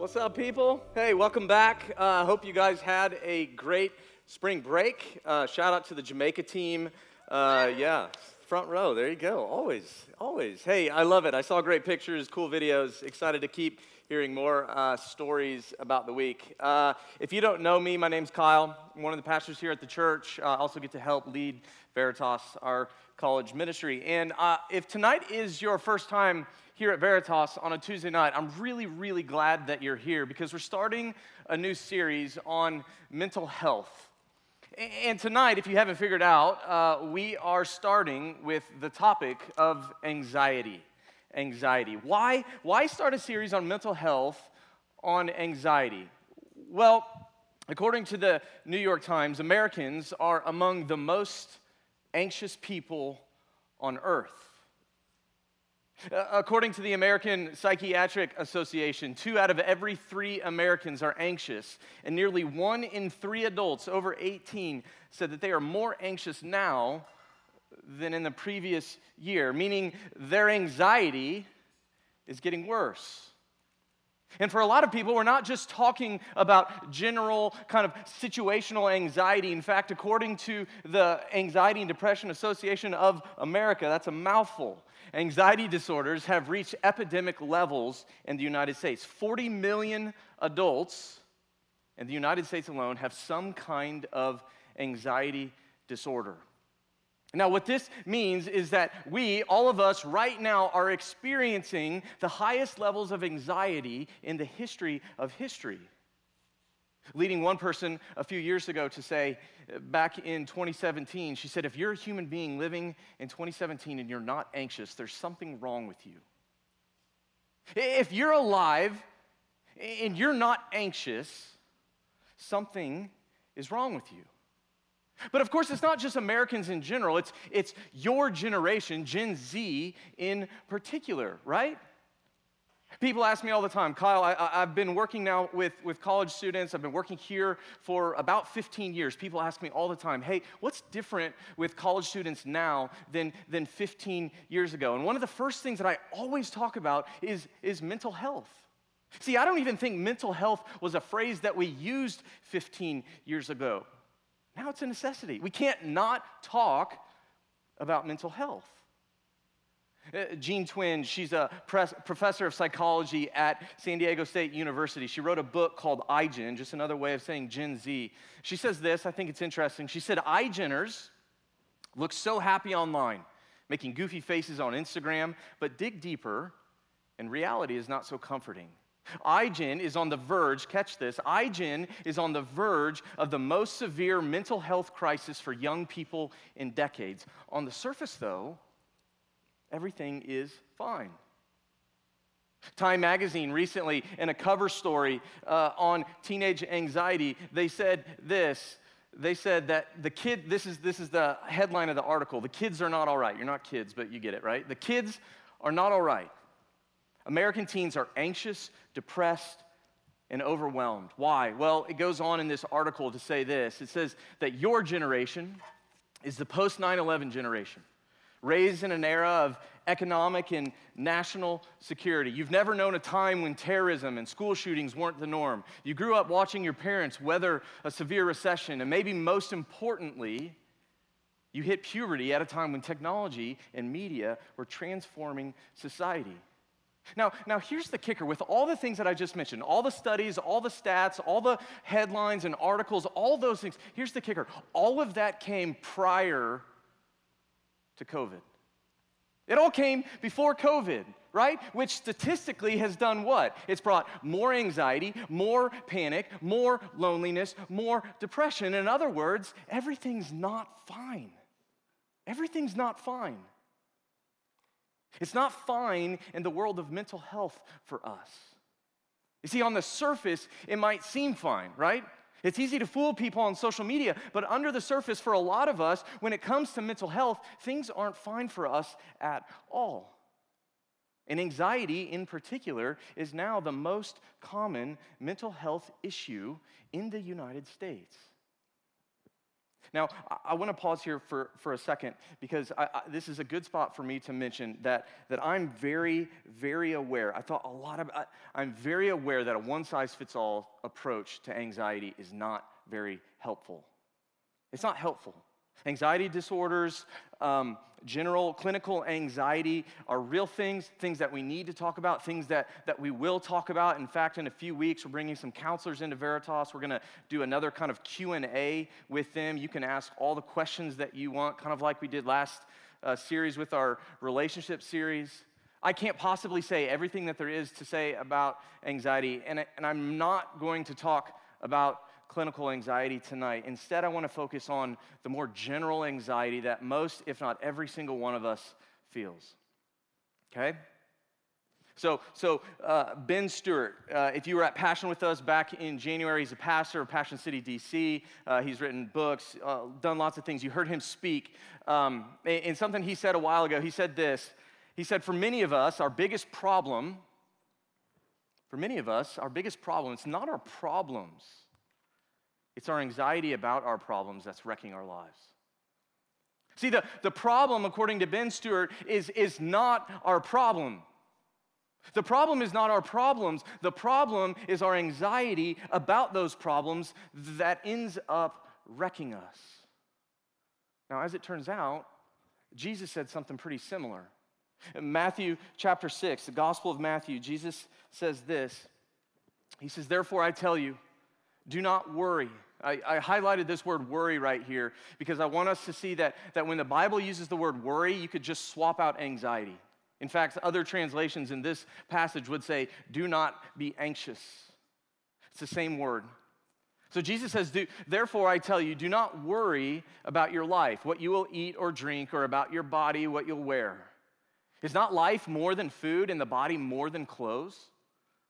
What's up, people? Hey, welcome back. Hope you guys had a great spring break. Shout out to the Jamaica team. Yeah, front row. There you go. Always, always. Hey, I love it. I saw great pictures, cool videos. Excited to keep hearing more stories about the week. If you don't know me, my name's Kyle. I'm one of the pastors here at the church. I also get to help lead Veritas, our college ministry. And if tonight is your first time here at Veritas on a Tuesday night, I'm really, really glad that you're here because we're starting a new series on mental health. And tonight, if you haven't figured out, we are starting with the topic of anxiety. Anxiety. Why start a series on mental health on anxiety? Well, according to the New York Times, Americans are among the most anxious people on earth. According to the American Psychiatric Association, 2 out of every 3 Americans are anxious, and nearly 1 in 3 adults over 18 said that they are more anxious now than in the previous year, meaning their anxiety is getting worse. And for a lot of people, we're not just talking about general kind of situational anxiety. In fact, according to the Anxiety and Depression Association of America, that's a mouthful, anxiety disorders have reached epidemic levels in the United States. 40 million adults in the United States alone have some kind of anxiety disorder. Now, what this means is that we, all of us right now, are experiencing the highest levels of anxiety in the history of history, leading one person a few years ago to say, back in 2017, she said, if you're a human being living in 2017 and you're not anxious, there's something wrong with you. If you're alive and you're not anxious, something is wrong with you. But of course, it's not just Americans in general. It's your generation, Gen Z in particular, right? People ask me all the time, Kyle, I've been working now with college students. I've been working here for about 15 years. People ask me all the time, hey, what's different with college students now than 15 years ago? And one of the first things that I always talk about is mental health. See, I don't even think mental health was a phrase that we used 15 years ago. Now it's a necessity. We can't not talk about mental health. Jean Twenge, she's a professor of psychology at San Diego State University. She wrote a book called iGen, just another way of saying Gen Z. She says this, I think it's interesting. She said, iGeners look so happy online, making goofy faces on Instagram, but dig deeper, and reality is not so comforting. iGen is on the verge, catch this, iGen is on the verge of the most severe mental health crisis for young people in decades. On the surface, though, everything is fine. Time magazine recently, in a cover story on teenage anxiety, they said this. They said that the kid, this is the headline of the article, the kids are not all right. You're not kids, but you get it, right? The kids are not all right. American teens are anxious, depressed, and overwhelmed. Why? Well, it goes on in this article to say this. It says that your generation is the post-9/11 generation, raised in an era of economic and national security. You've never known a time when terrorism and school shootings weren't the norm. You grew up watching your parents weather a severe recession, and maybe most importantly, you hit puberty at a time when technology and media were transforming society. Now, here's the kicker. With all the things that I just mentioned, all the studies, all the stats, all the headlines and articles, all those things, here's the kicker. All of that came prior to COVID. It all came before COVID, right? Which statistically has done what? It's brought more anxiety, more panic, more loneliness, more depression. In other words, everything's not fine. Everything's not fine. It's not fine in the world of mental health for us. You see, on the surface, it might seem fine, right? It's easy to fool people on social media, but under the surface, for a lot of us, when it comes to mental health, things aren't fine for us at all. And anxiety, in particular, is now the most common mental health issue in the United States. Now, I want to pause here for a second, because this is a good spot for me to mention that I'm very, very aware. I'm very aware that a one-size-fits-all approach to anxiety is not very helpful. It's not helpful. Anxiety disorders, general clinical anxiety are real things, things that we need to talk about, things that we will talk about. In fact, in a few weeks, we're bringing some counselors into Veritas. We're going to do another kind of Q&A with them. You can ask all the questions that you want, kind of like we did last series with our relationship series. I can't possibly say everything that there is to say about anxiety, and I'm not going to talk about clinical anxiety tonight. Instead, I want to focus on the more general anxiety that most, if not every single one of us, feels. Okay? So Ben Stewart, if you were at Passion with us back in January, he's a pastor of Passion City, D.C. He's written books, done lots of things. You heard him speak. And something he said a while ago, he said this. He said, for many of us, our biggest problem, it's not our problems. It's our anxiety about our problems that's wrecking our lives. See, the problem, according to Ben Stewart, is not our problem. The problem is not our problems. The problem is our anxiety about those problems that ends up wrecking us. Now, as it turns out, Jesus said something pretty similar. In Matthew chapter 6, the Gospel of Matthew, Jesus says this. He says, therefore, I tell you, do not worry. I highlighted this word worry right here because I want us to see that when the Bible uses the word worry, you could just swap out anxiety. In fact, other translations in this passage would say, do not be anxious. It's the same word. So Jesus says, therefore I tell you, do not worry about your life, what you will eat or drink, or about your body, what you'll wear. Is not life more than food and the body more than clothes?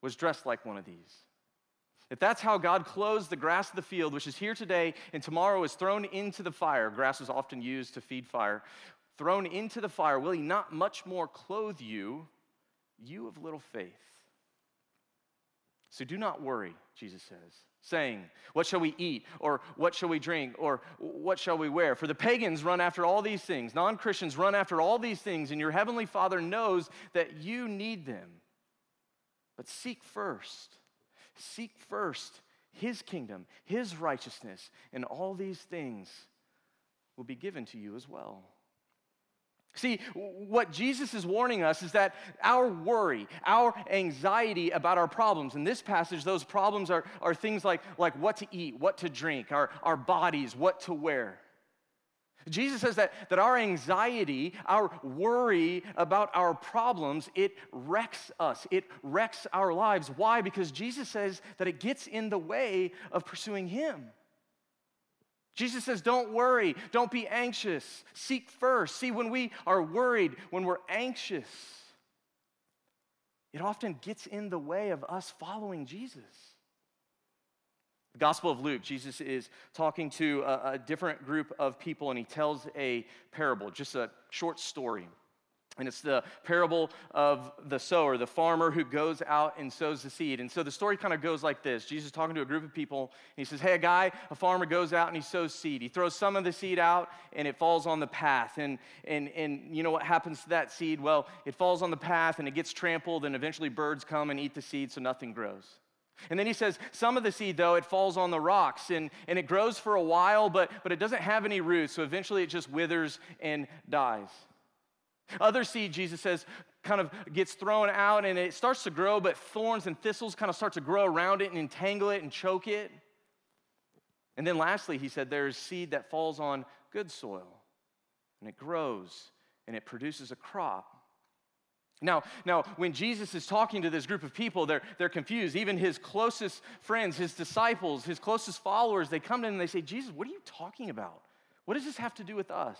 was dressed like one of these. If that's how God clothes the grass of the field, which is here today and tomorrow is thrown into the fire, grass is often used to feed fire, thrown into the fire, will he not much more clothe you, you of little faith? So do not worry, Jesus says, saying, what shall we eat, or what shall we drink, or what shall we wear? For the pagans run after all these things, non-Christians run after all these things, and your heavenly Father knows that you need them. But seek first his kingdom, his righteousness, and all these things will be given to you as well. See, what Jesus is warning us is that our worry, our anxiety about our problems, in this passage, those problems are things like what to eat, what to drink, our bodies, what to wear. Jesus says that our anxiety, our worry about our problems, it wrecks us. It wrecks our lives. Why? Because Jesus says that it gets in the way of pursuing him. Jesus says, don't worry. Don't be anxious. Seek first. See, when we are worried, when we're anxious, it often gets in the way of us following Jesus. The Gospel of Luke, Jesus is talking to a different group of people, and he tells a parable, just a short story. And it's the parable of the sower, the farmer who goes out and sows the seed. And so the story kind of goes like this. Jesus is talking to a group of people, and he says, hey, a farmer goes out and he sows seed. He throws some of the seed out, and it falls on the path. And you know what happens to that seed? Well, it falls on the path, and it gets trampled, and eventually birds come and eat the seed, so nothing grows. And then he says, some of the seed, though, it falls on the rocks, and it grows for a while, but it doesn't have any roots, so eventually it just withers and dies. Other seed, Jesus says, kind of gets thrown out, and it starts to grow, but thorns and thistles kind of start to grow around it and entangle it and choke it. And then lastly, he said, there's seed that falls on good soil, and it grows, and it produces a crop. Now, when Jesus is talking to this group of people, they're confused. Even his closest friends, his disciples, his closest followers, they come to him and they say, Jesus, what are you talking about? What does this have to do with us?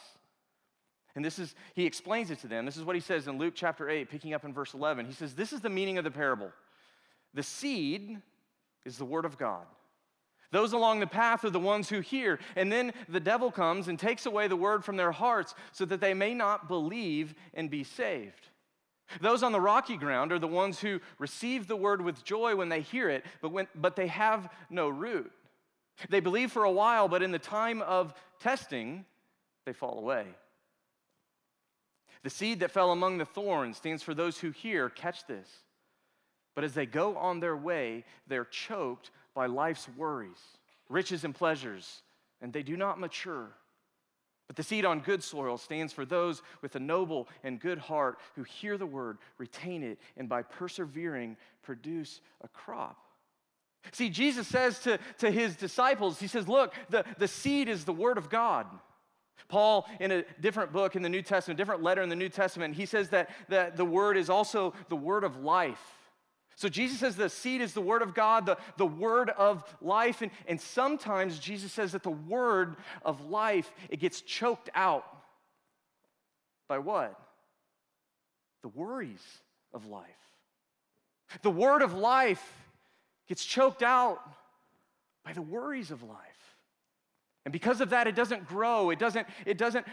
And this is, he explains it to them. This is what he says in Luke chapter 8, picking up in verse 11. He says, this is the meaning of the parable. The seed is the word of God. Those along the path are the ones who hear, and then the devil comes and takes away the word from their hearts so that they may not believe and be saved. Those on the rocky ground are the ones who receive the word with joy when they hear it, but they have no root. They believe for a while, but in the time of testing, they fall away. The seed that fell among the thorns stands for those who hear, catch this, but as they go on their way, they're choked by life's worries, riches and pleasures, and they do not mature. But the seed on good soil stands for those with a noble and good heart who hear the word, retain it, and by persevering, produce a crop. See, Jesus says to his disciples, he says, look, the seed is the word of God. Paul, in a different book in the New Testament, a different letter in the New Testament, he says that the word is also the word of life. So Jesus says the seed is the word of God, the word of life. And sometimes Jesus says that the word of life, it gets choked out by what? The worries of life. The word of life gets choked out by the worries of life. And because of that, it doesn't grow, it doesn't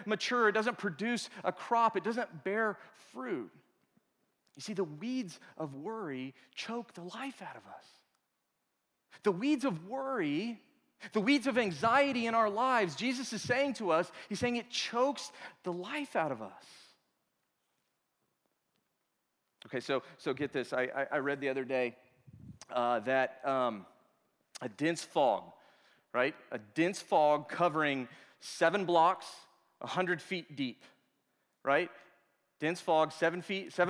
mature, it doesn't produce a crop, it doesn't bear fruit. You see, the weeds of worry choke the life out of us. The weeds of worry, the weeds of anxiety in our lives, Jesus is saying to us, he's saying it chokes the life out of us. Okay, so get this. I read the other day that a dense fog, right? A dense fog covering 7 blocks, 100 feet deep, right? Dense fog, 7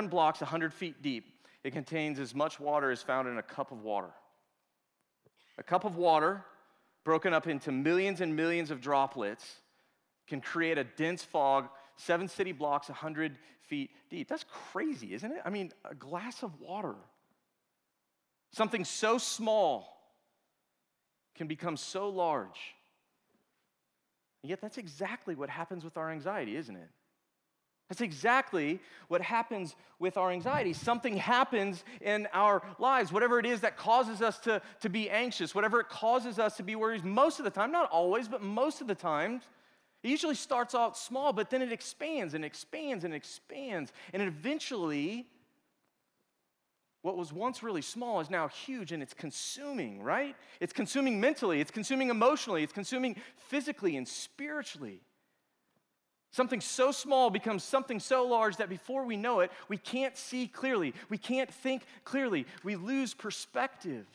blocks, 100 feet deep. It contains as much water as found in a cup of water. A cup of water broken up into millions and millions of droplets can create a dense fog, 7 city blocks, 100 feet deep. That's crazy, isn't it? I mean, a glass of water, something so small, can become so large. And yet that's exactly what happens with our anxiety, isn't it? That's exactly what happens with our anxiety. Something happens in our lives, whatever it is that causes us to be anxious, whatever it causes us to be worried most of the time, not always, but most of the time, it usually starts out small, but then it expands and expands and expands, and eventually, what was once really small is now huge, and it's consuming, right? It's consuming mentally, it's consuming emotionally, it's consuming physically and spiritually. Something so small becomes something so large that before we know it, we can't see clearly, we can't think clearly, we lose perspective.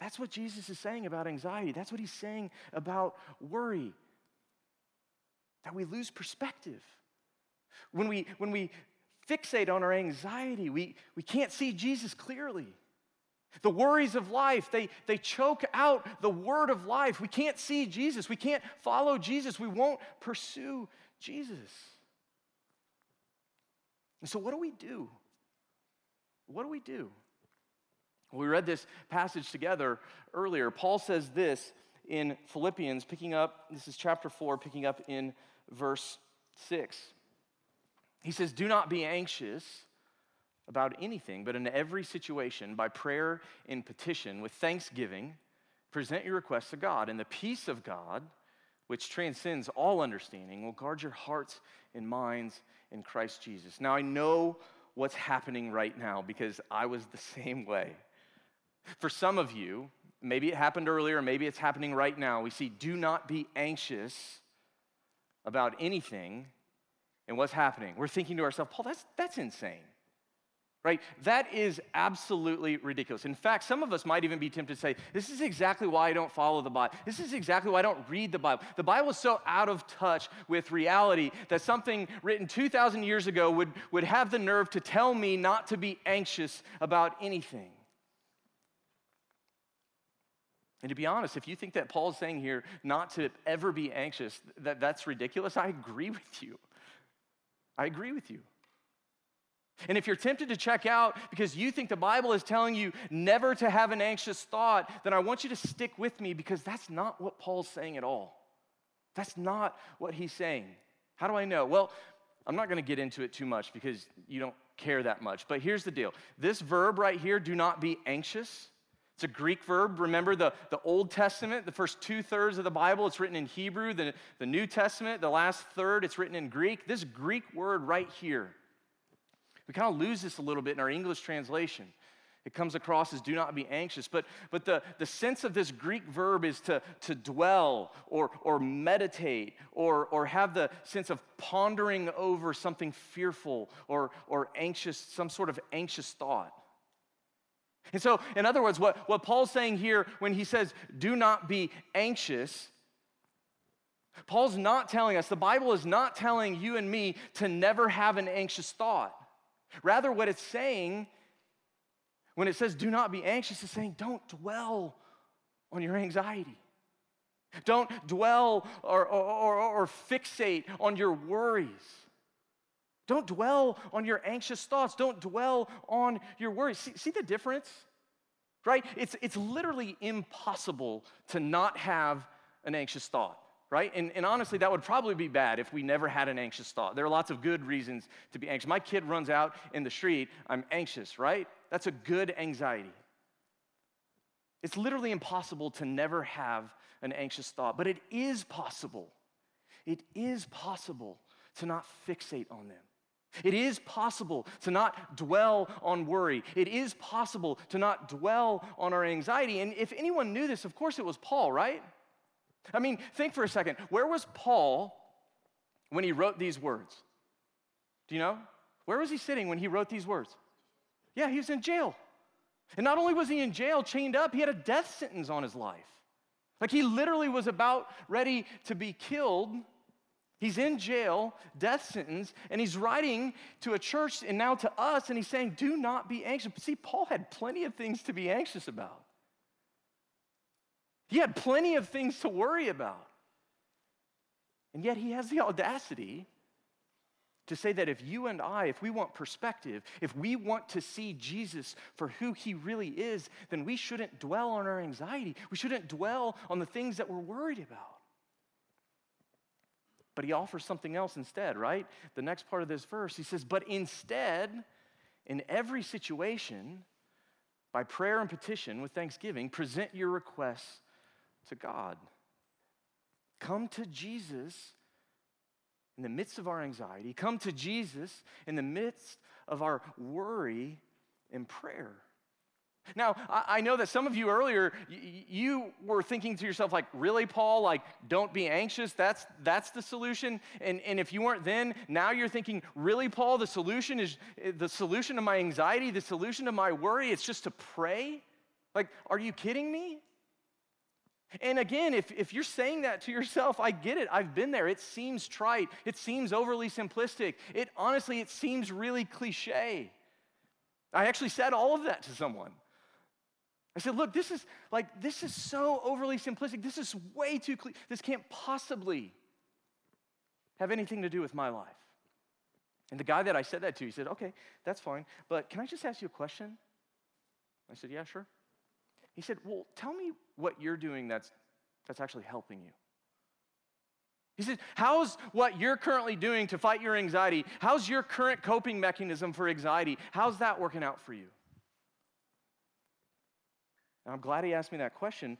That's what Jesus is saying about anxiety. That's what he's saying about worry, that we lose perspective. When we fixate on our anxiety, we can't see Jesus clearly. The worries of life, they choke out the word of life. We can't see Jesus. We can't follow Jesus. We won't pursue Jesus. And so what do we do? What do we do? Well, we read this passage together earlier. Paul says this in Philippians, picking up, this is chapter 4, picking up in verse 6. He says, do not be anxious about anything, but in every situation, by prayer and petition, with thanksgiving, present your requests to God, and the peace of God, which transcends all understanding, will guard your hearts and minds in Christ Jesus. Now, I know what's happening right now because I was the same way. For some of you, maybe it happened earlier, maybe it's happening right now. We see, do not be anxious about anything. And what's happening? We're thinking to ourselves, Paul, that's insane, right? That is absolutely ridiculous. In fact, some of us might even be tempted to say, this is exactly why I don't follow the Bible. This is exactly why I don't read the Bible. The Bible is so out of touch with reality that something written 2,000 years ago would have the nerve to tell me not to be anxious about anything. And to be honest, if you think that Paul's saying here not to ever be anxious, that's ridiculous, I agree with you. I agree with you. And if you're tempted to check out because you think the Bible is telling you never to have an anxious thought, then I want you to stick with me because that's not what Paul's saying at all. That's not what he's saying. How do I know? Well, I'm not going to get into it too much because you don't care that much. But here's the deal. This verb right here, do not be anxious. It's a Greek verb. Remember the Old Testament, the first two-thirds of the Bible, it's written in Hebrew. The New Testament, the last third, it's written in Greek. This Greek word right here, we kind of lose this a little bit in our English translation. It comes across as do not be anxious. But the sense of this Greek verb is to dwell or meditate or have the sense of pondering over something fearful or anxious, some sort of anxious thought. And so, in other words, what Paul's saying here when he says do not be anxious, Paul's not telling us, the Bible is not telling you and me to never have an anxious thought. Rather, what it's saying when it says do not be anxious, it's saying don't dwell on your anxiety. Don't dwell or fixate on your worries. Don't dwell on your anxious thoughts. Don't dwell on your worries. See the difference? Right? It's literally impossible to not have an anxious thought. Right? And honestly, that would probably be bad if we never had an anxious thought. There are lots of good reasons to be anxious. My kid runs out in the street, I'm anxious, right? That's a good anxiety. It's literally impossible to never have an anxious thought, but it is possible. It is possible to not fixate on them. It is possible to not dwell on worry. It is possible to not dwell on our anxiety. And if anyone knew this, of course it was Paul, right? I mean, think for a second. Where was Paul when he wrote these words? Do you know? Where was he sitting when he wrote these words? Yeah, he was in jail. And not only was he in jail, chained up, he had a death sentence on his life. Like, he literally was about ready to be killed. He's in jail, death sentence, and he's writing to a church and now to us, and he's saying, do not be anxious. But see, Paul had plenty of things to be anxious about. He had plenty of things to worry about. And yet he has the audacity to say that if you and I, if we want perspective, if we want to see Jesus for who he really is, then we shouldn't dwell on our anxiety. We shouldn't dwell on the things that we're worried about. But he offers something else instead, right? The next part of this verse, he says, but instead, in every situation, by prayer and petition with thanksgiving, present your requests to God. Come to Jesus in the midst of our anxiety. Come to Jesus in the midst of our worry and prayer. Now, I know that some of you earlier, you were thinking to yourself, like, really, Paul? Like, don't be anxious? That's the solution? And if you weren't then, now you're thinking, really, Paul, the solution is the solution to my anxiety, the solution to my worry, it's just to pray? Like, are you kidding me? And again, if you're saying that to yourself, I get it. I've been there. It seems trite. It seems overly simplistic. It honestly, it seems really cliche. I actually said all of that to someone. I said, look, this is so overly simplistic. This is way too cliche. This can't possibly have anything to do with my life. And the guy that I said that to, he said, okay, that's fine, but can I just ask you a question? I said, yeah, sure. He said, well, tell me what you're doing that's actually helping you. He said, how's what you're currently doing to fight your anxiety? How's your current coping mechanism for anxiety? How's that working out for you? And I'm glad he asked me that question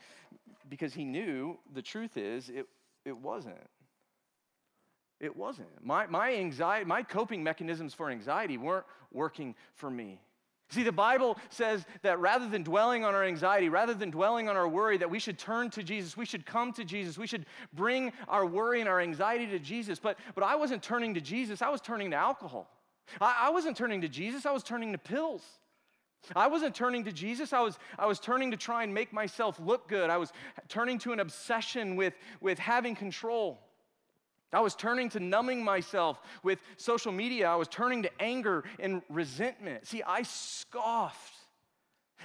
because he knew the truth is it wasn't. It wasn't. My anxiety, my coping mechanisms for anxiety weren't working for me. See, the Bible says that rather than dwelling on our anxiety, rather than dwelling on our worry, that we should turn to Jesus, we should come to Jesus, we should bring our worry and our anxiety to Jesus. But I wasn't turning to Jesus, I was turning to alcohol. I wasn't turning to Jesus, I was turning to pills. I wasn't turning to Jesus, I was turning to try and make myself look good. I was turning to an obsession with having control. I was turning to numbing myself with social media. I was turning to anger and resentment. See, I scoffed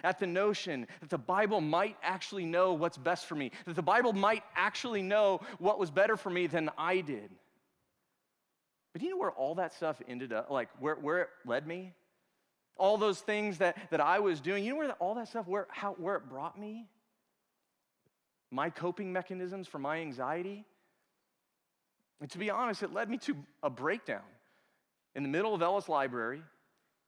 at the notion that the Bible might actually know what's best for me, that the Bible might actually know what was better for me than I did. But do you know where all that stuff ended up, like where it led me? All those things that I was doing, you know where all that stuff, where it brought me? My coping mechanisms for my anxiety? And to be honest, it led me to a breakdown. In the middle of Ellis Library,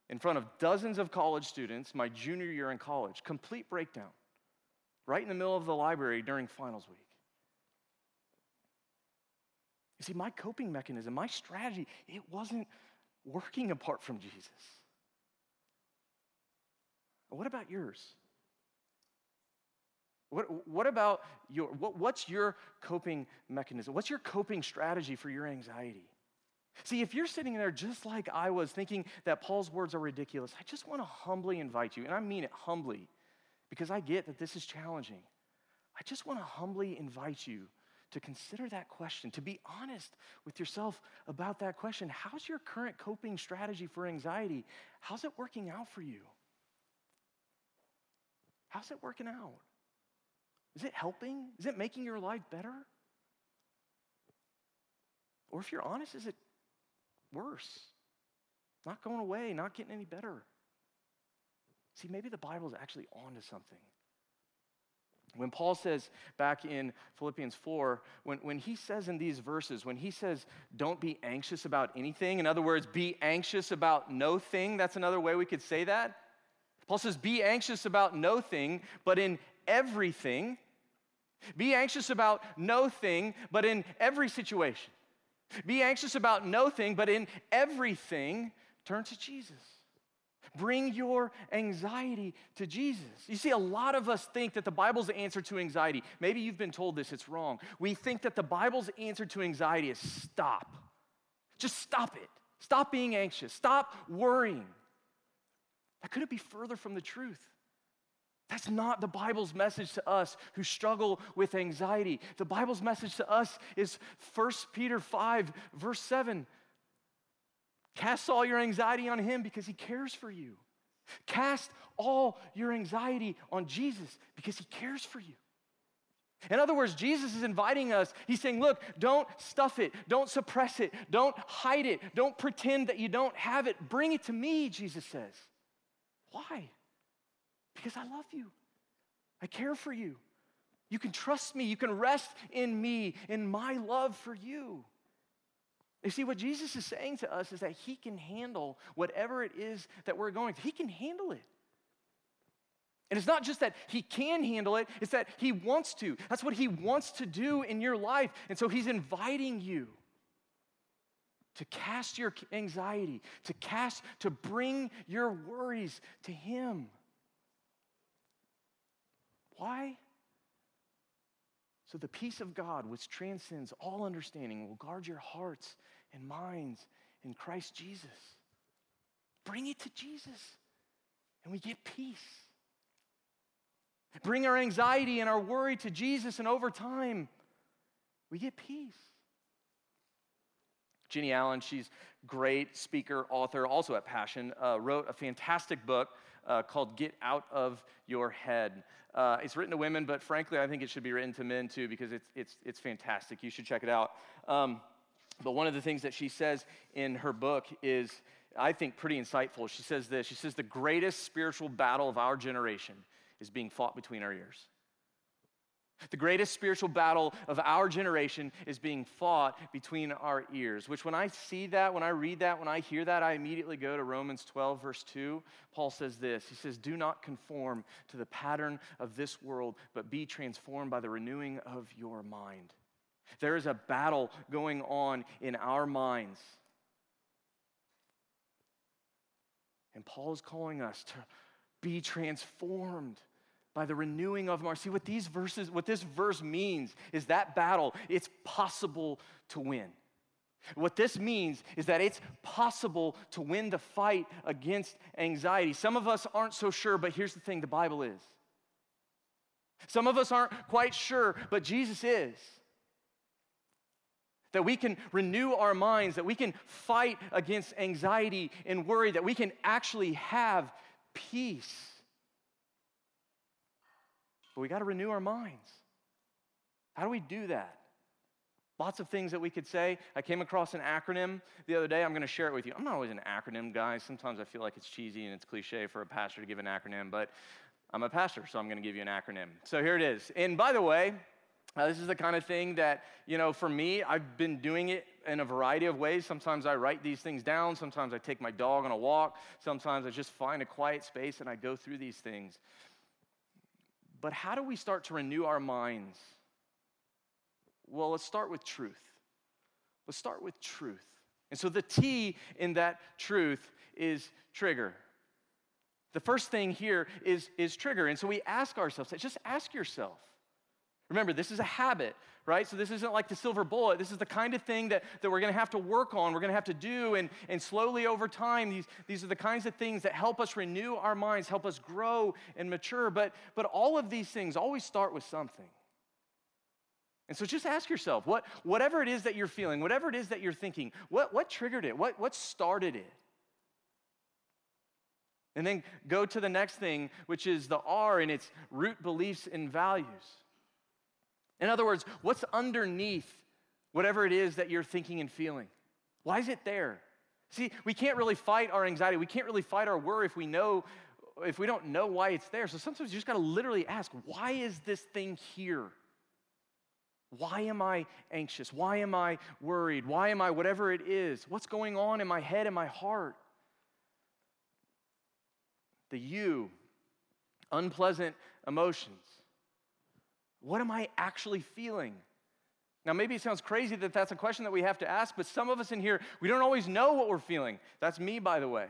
in front of dozens of college students, my junior year in college, complete breakdown, right in the middle of the library during finals week. You see, my coping mechanism, my strategy, it wasn't working apart from Jesus. What about yours? What about your, what's your coping mechanism? What's your coping strategy for your anxiety? See, if you're sitting there just like I was, thinking that Paul's words are ridiculous, I just want to humbly invite you, and I mean it humbly, because I get that this is challenging. I just want to humbly invite you to consider that question, to be honest with yourself about that question. How's your current coping strategy for anxiety? How's it working out for you? How's it working out? Is it helping? Is it making your life better? Or if you're honest, is it worse? Not going away, not getting any better. See, maybe the Bible's actually onto something. When Paul says back in Philippians 4, when he says in these verses, when he says, don't be anxious about anything, in other words, be anxious about no thing, that's another way we could say that. Paul says, be anxious about no thing, but in everything. Be anxious about no thing, but in every situation. Be anxious about no thing, but in everything, turn to Jesus. Bring your anxiety to Jesus. You see, a lot of us think that the Bible's the answer to anxiety. Maybe you've been told this, it's wrong. We think that the Bible's answer to anxiety is stop. Just stop it. Stop being anxious. Stop worrying. That couldn't be further from the truth. That's not the Bible's message to us who struggle with anxiety. The Bible's message to us is 1 Peter 5, verse 7. Cast all your anxiety on him because he cares for you. Cast all your anxiety on Jesus because he cares for you. In other words, Jesus is inviting us. He's saying, look, don't stuff it. Don't suppress it. Don't hide it. Don't pretend that you don't have it. Bring it to me, Jesus says. Why? Because I love you. I care for you. You can trust me. You can rest in me, in my love for you. You see, what Jesus is saying to us is that he can handle whatever it is that we're going through. He can handle it. And it's not just that he can handle it, it's that he wants to. That's what he wants to do in your life. And so he's inviting you to cast your anxiety, to bring your worries to him. Why? So the peace of God, which transcends all understanding, will guard your hearts and minds in Christ Jesus. Bring it to Jesus, and we get peace. Bring our anxiety and our worry to Jesus, and over time, we get peace. Ginny Allen, she's a great speaker, author, also at Passion, wrote a fantastic book called Get Out of Your Head. It's written to women, but frankly, I think it should be written to men too because it's fantastic. You should check it out. But one of the things that she says in her book is, I think, pretty insightful. She says this. She says, the greatest spiritual battle of our generation is being fought between our ears. The greatest spiritual battle of our generation is being fought between our ears, which when I see that, when I read that, when I hear that, I immediately go to Romans 12, verse 2. Paul says this. He says, do not conform to the pattern of this world, but be transformed by the renewing of your mind. There is a battle going on in our minds. And Paul is calling us to be transformed by the renewing of our mind. See, what this verse means is that battle, it's possible to win. What this means is that it's possible to win the fight against anxiety. Some of us aren't so sure, but here's the thing, the Bible is. Some of us aren't quite sure, but Jesus is. That we can renew our minds, that we can fight against anxiety and worry, that we can actually have peace. But we got to renew our minds. How do we do that? Lots of things that we could say. I came across an acronym the other day. I'm going to share it with you. I'm not always an acronym guy. Sometimes I feel like it's cheesy and it's cliche for a pastor to give an acronym, but I'm a pastor, so I'm going to give you an acronym. So here it is. And by the way, This is the kind of thing that, you know, for me, I've been doing it in a variety of ways. Sometimes I write these things down. Sometimes I take my dog on a walk. Sometimes I just find a quiet space and I go through these things. But how do we start to renew our minds? Well, let's start with truth. Let's start with truth. And so the T in that truth is trigger. The first thing here is trigger. And so we ask ourselves, just ask yourself. Remember, this is a habit, right? So this isn't like the silver bullet. This is the kind of thing that we're going to have to work on, we're going to have to do, and slowly over time, these are the kinds of things that help us renew our minds, help us grow and mature. But all of these things always start with something. And so just ask yourself, whatever it is that you're feeling, whatever it is that you're thinking, what triggered it? What started it? And then go to the next thing, which is the R, and it's root beliefs and values. In other words, what's underneath whatever it is that you're thinking and feeling? Why is it there? See, we can't really fight our anxiety. We can't really fight our worry if we don't know why it's there. So sometimes you just gotta literally ask, why is this thing here? Why am I anxious? Why am I worried? Why am I whatever it is? What's going on in my head and my heart? The U, unpleasant emotions. What am I actually feeling? Now, maybe it sounds crazy that that's a question that we have to ask, but some of us in here, we don't always know what we're feeling. That's me, by the way.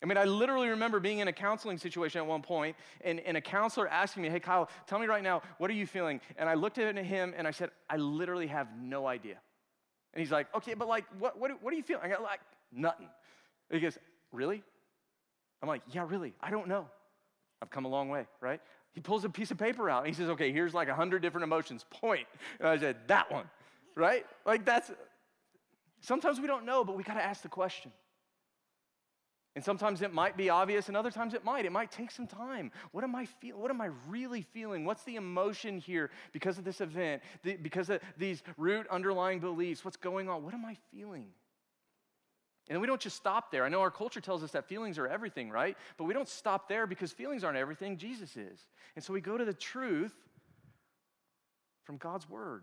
I mean, I literally remember being in a counseling situation at one point, and a counselor asking me, hey, Kyle, tell me right now, what are you feeling? And I looked at him, and I said, I literally have no idea. And he's like, okay, but like, what are you feeling? I got like, nothing. And he goes, really? I'm like, yeah, really, I don't know. I've come a long way, right? He pulls a piece of paper out, and he says, okay, here's like 100 different emotions, point. And I said, that one, right? Like that's, sometimes we don't know, but we gotta ask the question. And sometimes it might be obvious, and other times it might. It might take some time. What am I feeling? What am I really feeling? What's the emotion here because of this event, because of these root underlying beliefs? What's going on? What am I feeling? And we don't just stop there. I know our culture tells us that feelings are everything, right? But we don't stop there because feelings aren't everything. Jesus is. And so we go to the truth from God's word.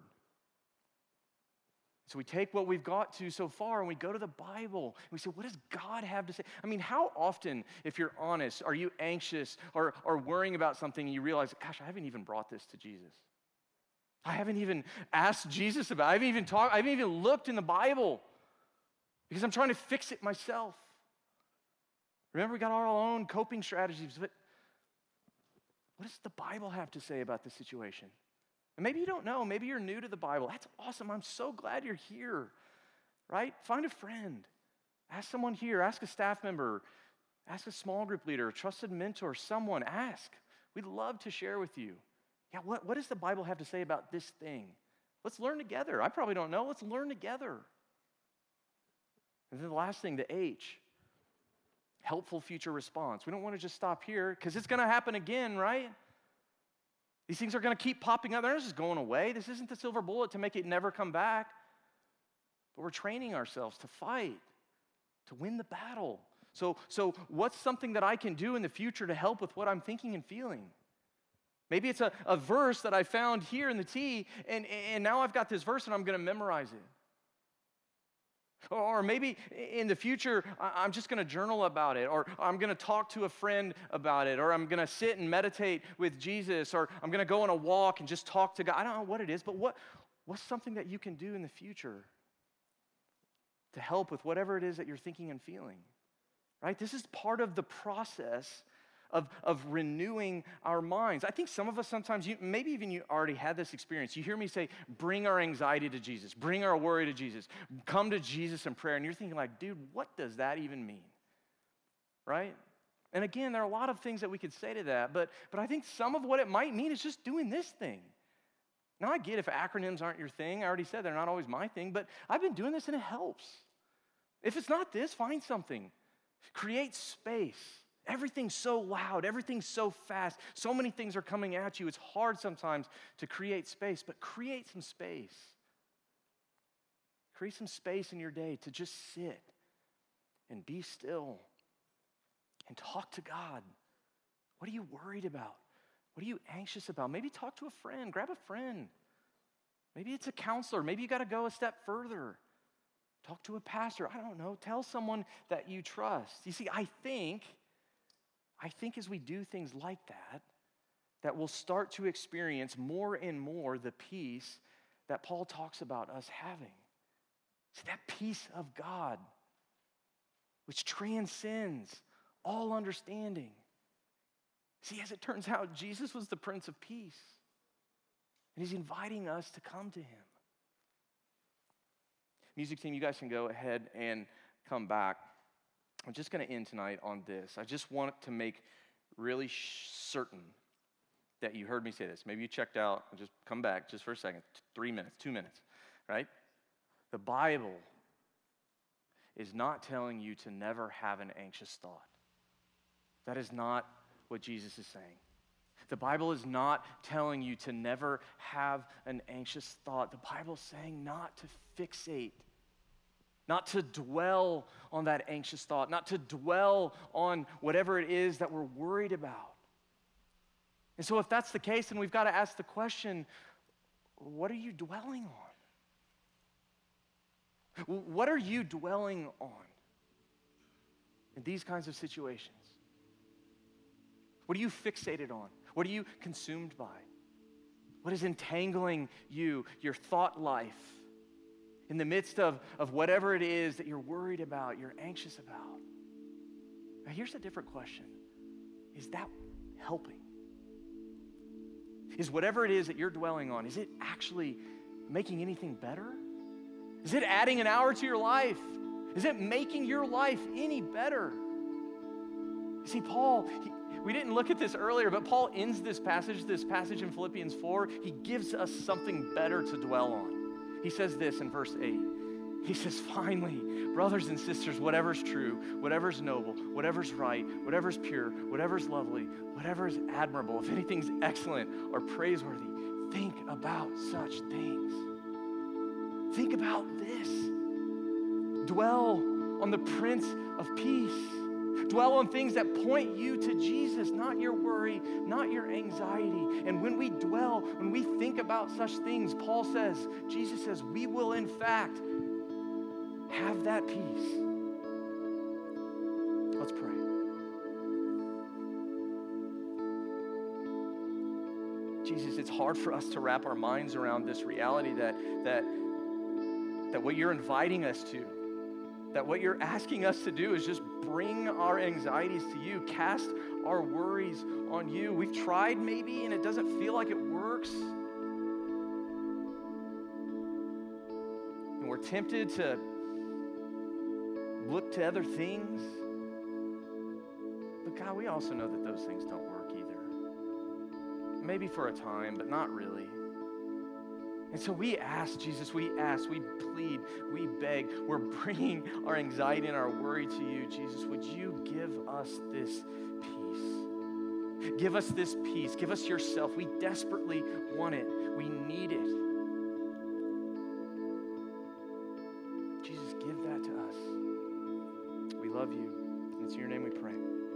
So we take what we've got to so far and we go to the Bible. And we say, what does God have to say? I mean, how often, if you're honest, are you anxious or worrying about something and you realize, gosh, I haven't even brought this to Jesus. I haven't even asked Jesus about it. I haven't even looked in the Bible. Because I'm trying to fix it myself. Remember, we got our own coping strategies, but what does the Bible have to say about this situation? And maybe you don't know, maybe you're new to the Bible. That's awesome, I'm so glad you're here, right? Find a friend, ask someone here, ask a staff member, ask a small group leader, a trusted mentor, someone, ask. We'd love to share with you. Yeah, what does the Bible have to say about this thing? Let's learn together. I probably don't know, let's learn together. And then the last thing, the H, helpful future response. We don't want to just stop here because it's going to happen again, right? These things are going to keep popping up. They're not just going away. This isn't the silver bullet to make it never come back. But we're training ourselves to fight, to win the battle. So what's something that I can do in the future to help with what I'm thinking and feeling? Maybe it's a verse that I found here in the T, and now I've got this verse and I'm going to memorize it. Or maybe in the future, I'm just going to journal about it, or I'm going to talk to a friend about it, or I'm going to sit and meditate with Jesus, or I'm going to go on a walk and just talk to God. I don't know what it is, but what's something that you can do in the future to help with whatever it is that you're thinking and feeling, right? This is part of the process of renewing our minds. I think some of us sometimes, maybe even you already had this experience. You hear me say, bring our anxiety to Jesus, bring our worry to Jesus, come to Jesus in prayer, and you're thinking like, dude, what does that even mean, right? And again, there are a lot of things that we could say to that, but I think some of what it might mean is just doing this thing. Now I get if acronyms aren't your thing, I already said they're not always my thing, but I've been doing this and it helps. If it's not this, find something. Create space. Everything's so loud, everything's so fast, so many things are coming at you. It's hard sometimes to create space, but create some space. Create some space in your day to just sit and be still and talk to God. What are you worried about? What are you anxious about? Maybe talk to a friend, grab a friend. Maybe it's a counselor. Maybe you got to go a step further. Talk to a pastor. I don't know. Tell someone that you trust. You see, I think as we do things like that, that we'll start to experience more and more the peace that Paul talks about us having. See, that peace of God, which transcends all understanding. See, as it turns out, Jesus was the Prince of Peace, and he's inviting us to come to him. Music team, you guys can go ahead and come back. I'm just going to end tonight on this. I just want to make really certain that you heard me say this. Maybe you checked out. I'll just come back just for a second. 3 minutes, 2 minutes, right? The Bible is not telling you to never have an anxious thought. That is not what Jesus is saying. The Bible is not telling you to never have an anxious thought. The Bible is saying not to fixate, not to dwell on that anxious thought, not to dwell on whatever it is that we're worried about. And so if that's the case, then we've got to ask the question, what are you dwelling on? What are you dwelling on in these kinds of situations? What are you fixated on? What are you consumed by? What is entangling you, your thought life, in the midst of whatever it is that you're worried about, you're anxious about? Now, here's a different question. Is that helping? Is whatever it is that you're dwelling on, is it actually making anything better? Is it adding an hour to your life? Is it making your life any better? You see, Paul, we didn't look at this earlier, but Paul ends this passage in Philippians 4. He gives us something better to dwell on. He says this in verse 8. He says, finally, brothers and sisters, whatever's true, whatever's noble, whatever's right, whatever's pure, whatever's lovely, whatever's admirable, if anything's excellent or praiseworthy, think about such things. Think about this. Dwell on the Prince of Peace. Dwell on things that point you to Jesus, not your worry, not your anxiety. And when we dwell, when we think about such things, Paul says, Jesus says, we will in fact have that peace. Let's pray. Jesus, it's hard for us to wrap our minds around this reality that what you're inviting us to, that what you're asking us to do is just bring our anxieties to you, cast our worries on you. We've tried maybe and it doesn't feel like it works. And we're tempted to look to other things. But God, we also know that those things don't work either. Maybe for a time, but not really. And so we ask, Jesus, we ask, we plead, we beg. We're bringing our anxiety and our worry to you. Jesus, would you give us this peace? Give us this peace. Give us yourself. We desperately want it. We need it. Jesus, give that to us. We love you. And it's in your name we pray.